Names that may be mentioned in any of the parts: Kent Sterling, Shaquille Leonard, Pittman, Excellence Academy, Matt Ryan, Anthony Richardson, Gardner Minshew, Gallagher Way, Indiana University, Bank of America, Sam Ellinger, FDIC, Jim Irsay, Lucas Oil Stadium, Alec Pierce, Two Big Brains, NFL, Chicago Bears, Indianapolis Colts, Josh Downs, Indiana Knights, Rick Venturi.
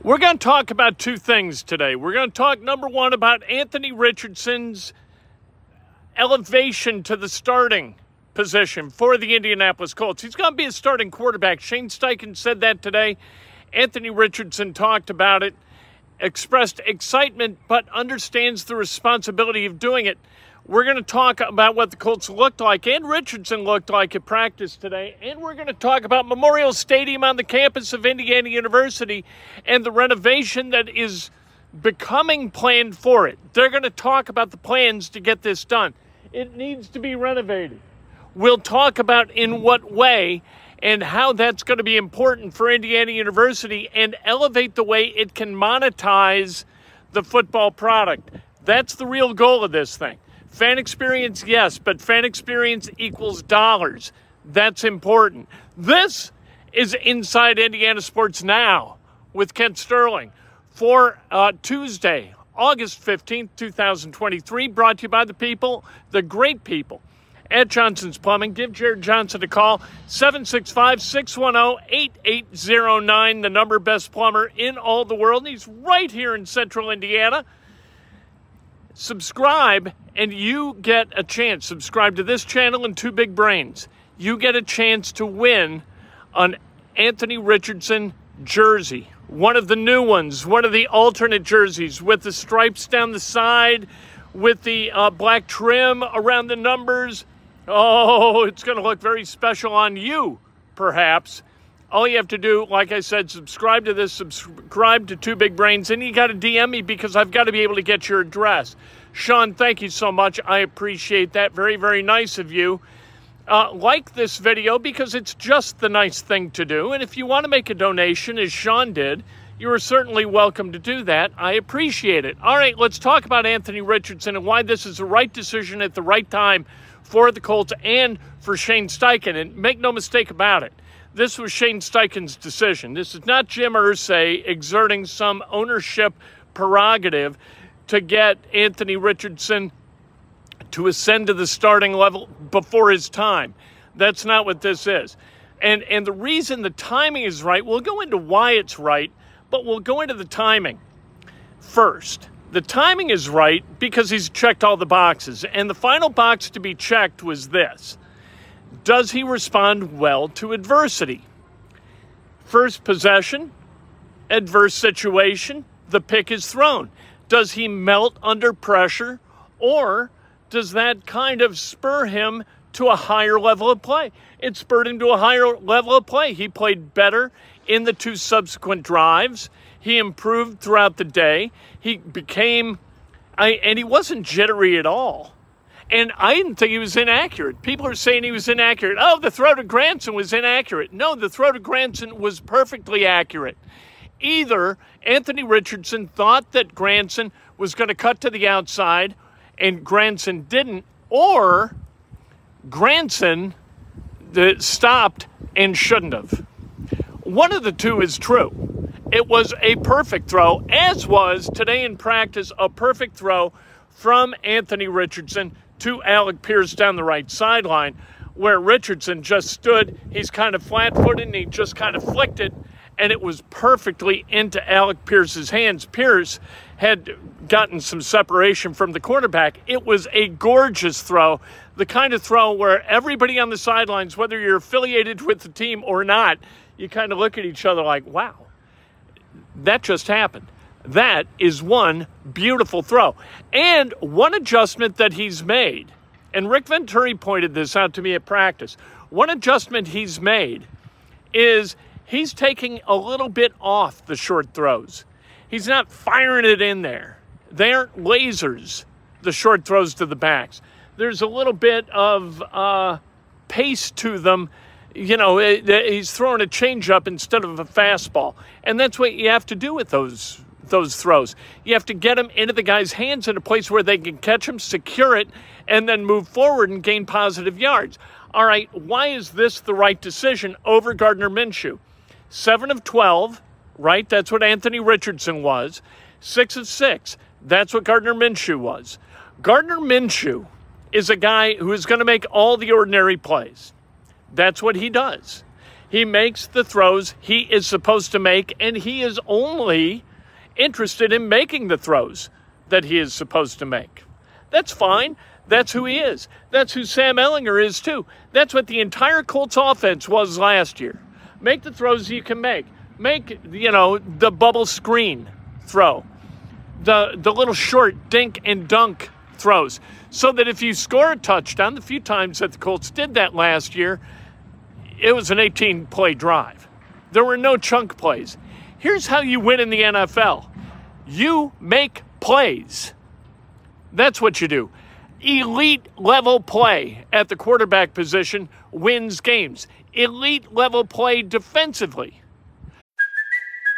We're going to talk about two things today. We're going to talk, number one, about Anthony Richardson's elevation to the starting position for the Indianapolis Colts. He's going to be a starting quarterback. Shane Steichen said that today. Anthony Richardson talked about it, expressed excitement, but understands the responsibility of doing it. We're going to talk about what the Colts looked like and Richardson looked like at practice today. And we're going to talk about Memorial Stadium on the campus of Indiana University and the renovation that is becoming planned for it. They're going to talk about the plans to get this done. It needs to be renovated. We'll talk about in what way and how that's going to be important for Indiana University and elevate the way it can monetize the football product. That's the real goal of this thing. Fan experience, yes, but fan experience equals dollars. That's important. This is Inside Indiana Sports Now with Kent Sterling for Tuesday, August 15th, 2023, brought to you by the people, the great people at Johnson's Plumbing. Give Jared Johnson a call, 765-610-8809, the number, best plumber in all the world. He's right here in central Indiana. Subscribe and you get a chance. Subscribe to this channel and Two Big Brains. You get a chance to win an Anthony Richardson jersey. One of the new ones, one of the alternate jerseys with the stripes down the side, with the black trim around the numbers. Oh, it's going to look very special on you, perhaps. All you have to do, like I said, subscribe to this, subscribe to Two Big Brains, and you got to DM me because I've got to be able to get your address. Sean, thank you so much. I appreciate that. Very, very nice of you. Like this video because it's just the nice thing to do. And if you want to make a donation, as Sean did, you are certainly welcome to do that. I appreciate it. All right, let's talk about Anthony Richardson and why this is the right decision at the right time for the Colts and for Shane Steichen. And make no mistake about it. This was Shane Steichen's decision. This is not Jim Irsay exerting some ownership prerogative to get Anthony Richardson to ascend to the starting level before his time. That's not what this is. And the reason the timing is right, we'll go into why it's right, but we'll go into the timing first. The timing is right because he's checked all the boxes. And the final box to be checked was this. Does he respond well to adversity? First possession, adverse situation, the pick is thrown. Does he melt under pressure, or does that kind of spur him to a higher level of play? It spurred him to a higher level of play. He played better in the two subsequent drives. He improved throughout the day. He became, and he wasn't jittery at all. And I didn't think he was inaccurate. People are saying he was inaccurate. Oh, the throw to Granson was inaccurate. No, the throw to Granson was perfectly accurate. Either Anthony Richardson thought that Granson was going to cut to the outside and Granson didn't, or Granson stopped and shouldn't have. One of the two is true. It was a perfect throw, as was today in practice, a perfect throw from Anthony Richardson to Alec Pierce down the right sideline, where Richardson just stood. He's kind of flat-footed, and he just kind of flicked it, and it was perfectly into Alec Pierce's hands. Pierce had gotten some separation from the quarterback. It was a gorgeous throw, the kind of throw where everybody on the sidelines, whether you're affiliated with the team or not, you kind of look at each other like, wow, that just happened. That is one beautiful throw. And one adjustment that he's made, and Rick Venturi pointed this out to me at practice, one adjustment he's made is he's taking a little bit off the short throws. He's not firing it in there. They aren't lasers, the short throws to the backs. There's a little bit of pace to them. You know, he's throwing a changeup instead of a fastball. And that's what you have to do with those throws. You have to get them into the guy's hands in a place where they can catch them, secure it, and then move forward and gain positive yards. All right, why is this the right decision over Gardner Minshew? 7 of 12, right? That's what Anthony Richardson was. 6 of 6, that's what Gardner Minshew was. Gardner Minshew is a guy who is going to make all the ordinary plays. That's what he does. He makes the throws he is supposed to make, and he is only interested in making the throws that he is supposed to make. That's fine. That's who he is. That's who Sam Ellinger is, too. That's what the entire Colts offense was last year. Make the throws you can make. Make, you know, the bubble screen throw, the little short dink and dunk throws, so that if you score a touchdown, the few times that the Colts did that last year, it was an 18-play drive. There were no chunk plays. Here's how you win in the NFL. You make plays. That's what you do. Elite-level play at the quarterback position wins games. Elite-level play defensively.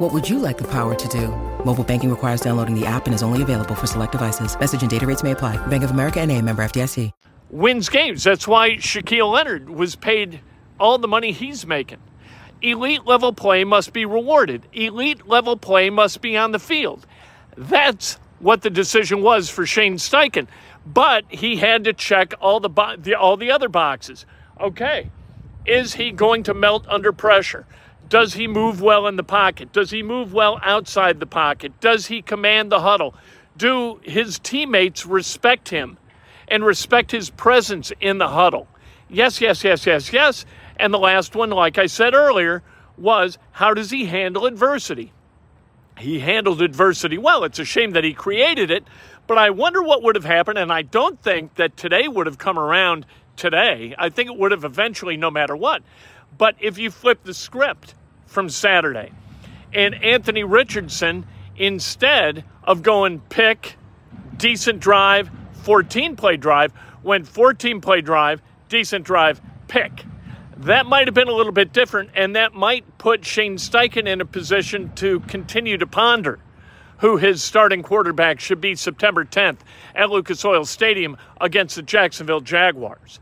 What would you like the power to do? Mobile banking requires downloading the app and is only available for select devices. Message and data rates may apply. Bank of America N.A., member FDIC. Wins games. That's why Shaquille Leonard was paid all the money he's making. Elite level play must be rewarded. Elite level play must be on the field. That's what the decision was for Shane Steichen. But he had to check all the other boxes. Okay, is he going to melt under pressure? Does he move well in the pocket? Does he move well outside the pocket? Does he command the huddle? Do his teammates respect him and respect his presence in the huddle? Yes, yes, yes, yes, yes. And the last one, like I said earlier, was how does he handle adversity? He handled adversity well. It's a shame that he created it, but I wonder what would have happened, and I don't think that today would have come around today. I think it would have eventually no matter what. But if you flip the script from Saturday and Anthony Richardson, instead of going pick, decent drive, 14-play drive, went 14-play drive, decent drive, pick. That might have been a little bit different, and that might put Shane Steichen in a position to continue to ponder who his starting quarterback should be September 10th at Lucas Oil Stadium against the Jacksonville Jaguars.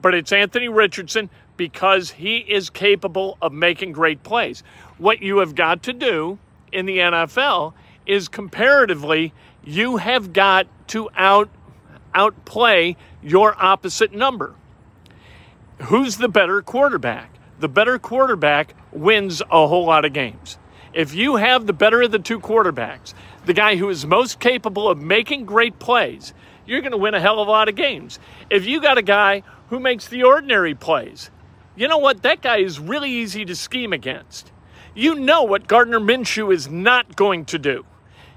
But it's Anthony Richardson because he is capable of making great plays. What you have got to do in the NFL is comparatively you have got to outplay your opposite number. who's the better quarterback? The better quarterback wins a whole lot of games. If you have the better of the two quarterbacks, the guy who is most capable of making great plays, you're going to win a hell of a lot of games. If you got a guy who makes the ordinary plays, you know what? That guy is really easy to scheme against. You know what Gardner Minshew is not going to do.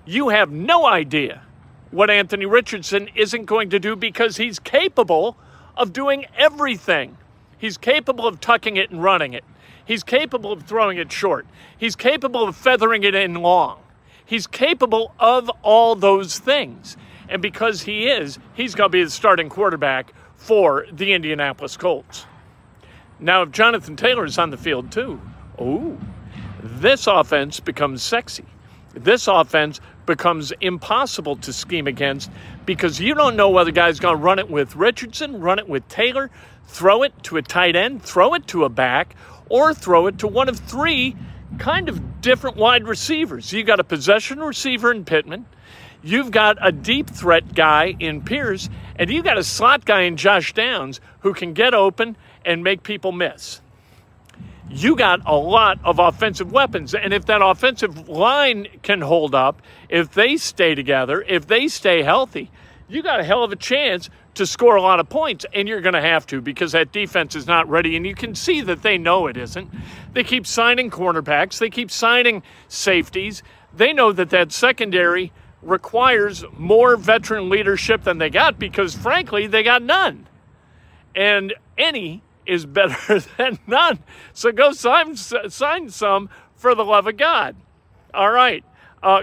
You have no idea what Anthony Richardson isn't going to do because he's capable of doing everything. He's capable of tucking it and running it. He's capable of throwing it short. He's capable of feathering it in long. He's capable of all those things. And because he is, he's going to be the starting quarterback for the Indianapolis Colts. Now, if Jonathan Taylor is on the field too, this offense becomes sexy. This offense becomes impossible to scheme against because you don't know whether the guy's going to run it with Richardson, run it with Taylor, throw it to a tight end, throw it to a back, or throw it to one of three kind of different wide receivers. You've got a possession receiver in Pittman, you've got a deep threat guy in Pierce, and you've got a slot guy in Josh Downs who can get open and make people miss. You got a lot of offensive weapons. And if that offensive line can hold up, if they stay together, if they stay healthy, you got a hell of a chance to score a lot of points. And you're going to have to because that defense is not ready. And you can see that they know it isn't. They keep signing cornerbacks. They keep signing safeties. They know that that secondary requires more veteran leadership than they got because, frankly, they got none. And any is better than none. So go sign some for the love of God. All right.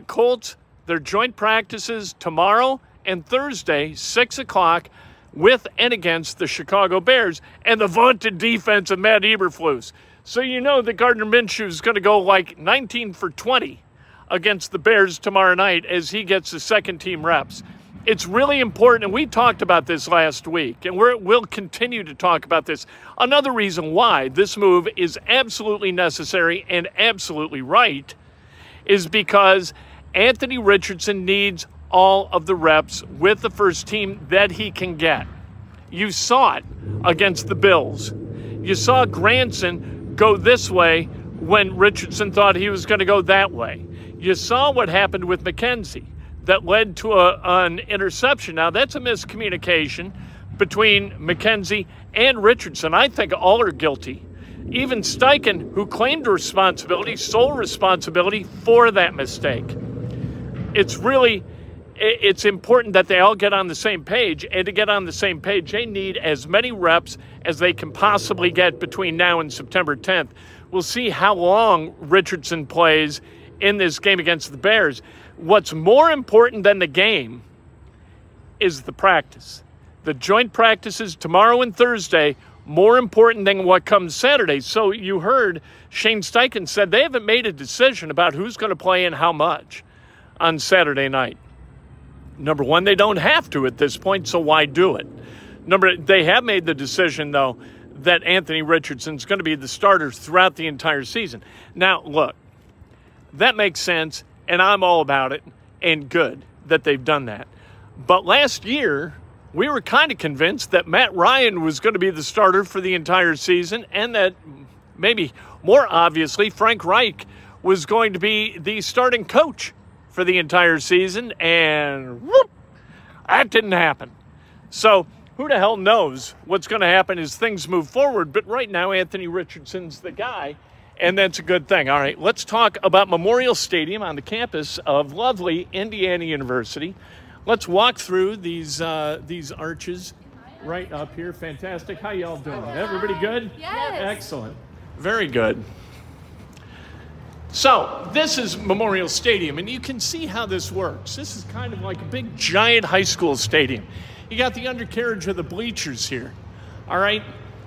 Colts, their joint practices tomorrow and Thursday, 6 o'clock, with and against the Chicago Bears and the vaunted defense of Matt Eberflus. So you know that Gardner Minshew is going to go like 19 for 20 against the Bears tomorrow night as he gets the second team reps. It's really important, and we talked about this last week, and we'll continue to talk about this. Another reason why this move is absolutely necessary and absolutely right is because Anthony Richardson needs all of the reps with the first team that he can get. You saw it against the Bills. You saw Granson go this way when Richardson thought he was going to go that way. You saw what happened with McKenzie. That led to an interception. Now, that's a miscommunication between McKenzie and Richardson. I think all are guilty. Even Steichen, who claimed responsibility, sole responsibility for that mistake. It's important that they all get on the same page. And to get on the same page, they need as many reps as they can possibly get between now and September 10th. We'll see how long Richardson plays in this game against the Bears. What's more important than the game is the practice. The joint practices tomorrow and Thursday, more important than what comes Saturday. So you heard Shane Steichen said they haven't made a decision about who's going to play and how much on Saturday night. Number one, they don't have to at this point, so why do it? They have made the decision, though, that Anthony Richardson's going to be the starter throughout the entire season. Now, look, that makes sense. And I'm all about it, and good that they've done that. But last year, we were kind of convinced that Matt Ryan was going to be the starter for the entire season and that maybe more obviously Frank Reich was going to be the starting coach for the entire season. And whoop, that didn't happen. So who the hell knows what's going to happen as things move forward. But right now, Anthony Richardson's the guy. And that's a good thing. All right, let's talk about Memorial Stadium on the campus of lovely Indiana University. Let's walk through these arches right up here. Fantastic. How y'all doing? Everybody good? Yes. Excellent. Very good. So this is Memorial Stadium, and you can see how this works. This is kind of like a big, giant high school stadium. You got the undercarriage of the bleachers here. All right,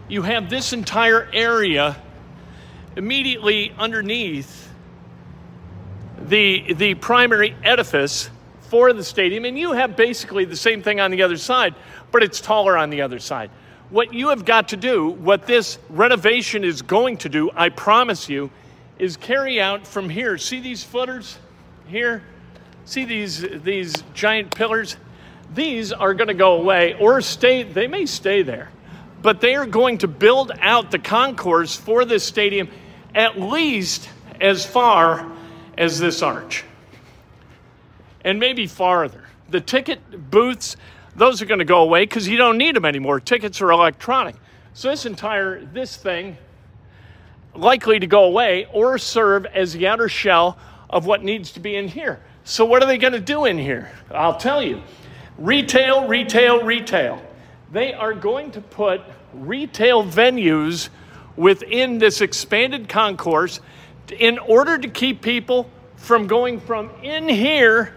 you have this entire area immediately underneath the primary edifice for the stadium, and you have basically the same thing on the other side, but it's taller on the other side. What you have got to do, what this renovation is going to do, I promise you, is carry out from here. See these footers here? See these giant pillars? These are going to go away or stay. They may stay there, but they are going to build out the concourse for this stadium at least as far as this arch. And maybe farther. The ticket booths, those are going to go away because you don't need them anymore. Tickets are electronic. So this thing likely to go away or serve as the outer shell of what needs to be in here. So what are they going to do in here? I'll tell you. Retail. They are going to put retail venues within this expanded concourse in order to keep people from going from in here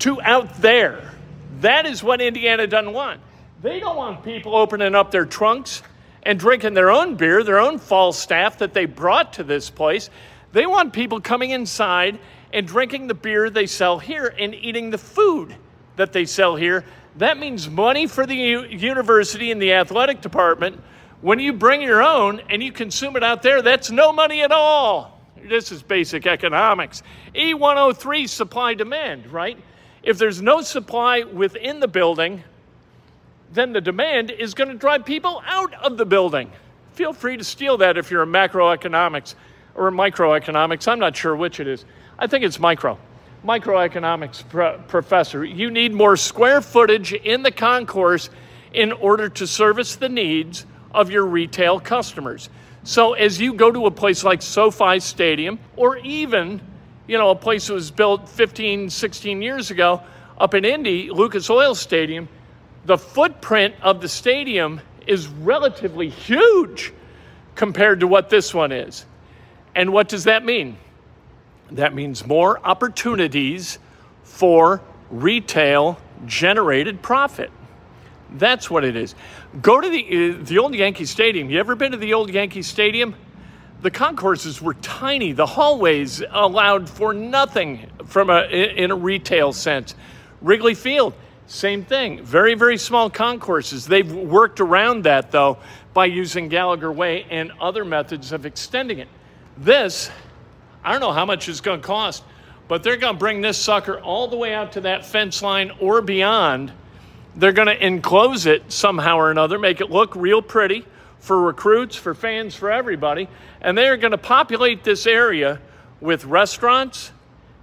to out there. That is what Indiana doesn't want. They don't want people opening up their trunks and drinking their own beer, their own Falstaff that they brought to this place. They want people coming inside and drinking the beer they sell here and eating the food that they sell here. That means money for the university and the athletic department. When you bring your own and you consume it out there, that's no money at all. This is basic economics. E103, supply-demand, right? If there's no supply within the building, then the demand is going to drive people out of the building. Feel free to steal that if you're in macroeconomics or microeconomics. I'm not sure which it is. I think it's microeconomics professor. You need more square footage in the concourse in order to service the needs of your retail customers. So as you go to a place like SoFi Stadium, or even, a place that was built 15, 16 years ago up in Indy, Lucas Oil Stadium, the footprint of the stadium is relatively huge compared to what this one is. And what does that mean? That means more opportunities for retail-generated profit. That's what it is. Go to the old Yankee Stadium. You ever been to the old Yankee Stadium? The concourses were tiny. The hallways allowed for nothing in a retail sense. Wrigley Field, same thing. Very, very small concourses. They've worked around that, though, by using Gallagher Way and other methods of extending it. This, I don't know how much it's going to cost, but they're going to bring this sucker all the way out to that fence line or beyond. They're going to enclose it somehow or another, make it look real pretty for recruits, for fans, for everybody. And they're going to populate this area with restaurants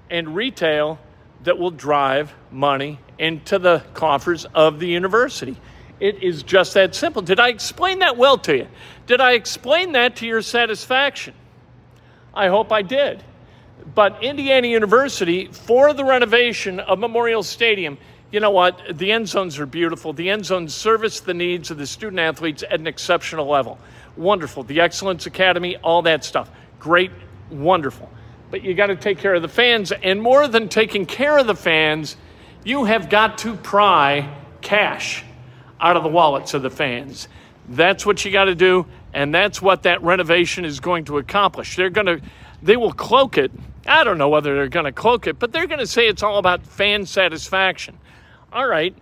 and retail that will drive money into the coffers of the university. It is just that simple. Did I explain that well to you? Did I explain that to your satisfaction? I hope I did. But Indiana University, for the renovation of Memorial Stadium, you know what? The end zones are beautiful. The end zones service the needs of the student athletes at an exceptional level. Wonderful. The Excellence Academy, all that stuff. Great, wonderful. But you got to take care of the fans. And more than taking care of the fans, you have got to pry cash out of the wallets of the fans. That's what you got to do. And that's what that renovation is going to accomplish. They will cloak it. I don't know whether they're going to cloak it, but they're going to say it's all about fan satisfaction. All right,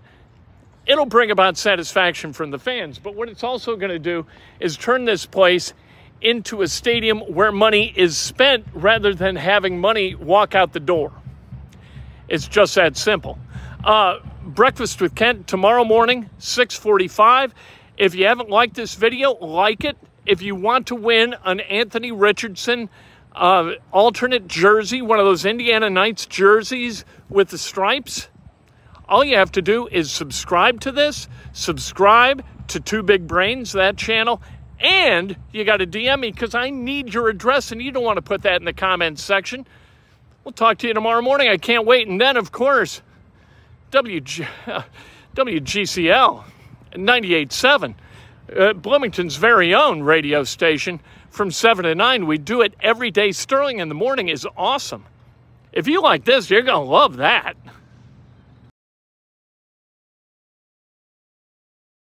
it'll bring about satisfaction from the fans, but what it's also going to do is turn this place into a stadium where money is spent rather than having money walk out the door. It's just that simple. Breakfast with Kent tomorrow morning, 6:45. If you haven't liked this video, like it. If you want to win an Anthony Richardson alternate jersey, one of those Indiana Knights jerseys with the stripes, all you have to do is subscribe to this, subscribe to Two Big Brains, that channel, and you got to DM me because I need your address and you don't want to put that in the comments section. We'll talk to you tomorrow morning. I can't wait. And then, of course, WGCL. 98.7, Bloomington's very own radio station from 7 to 9. We do it every day. Sterling in the morning is awesome. If you like this, you're going to love that.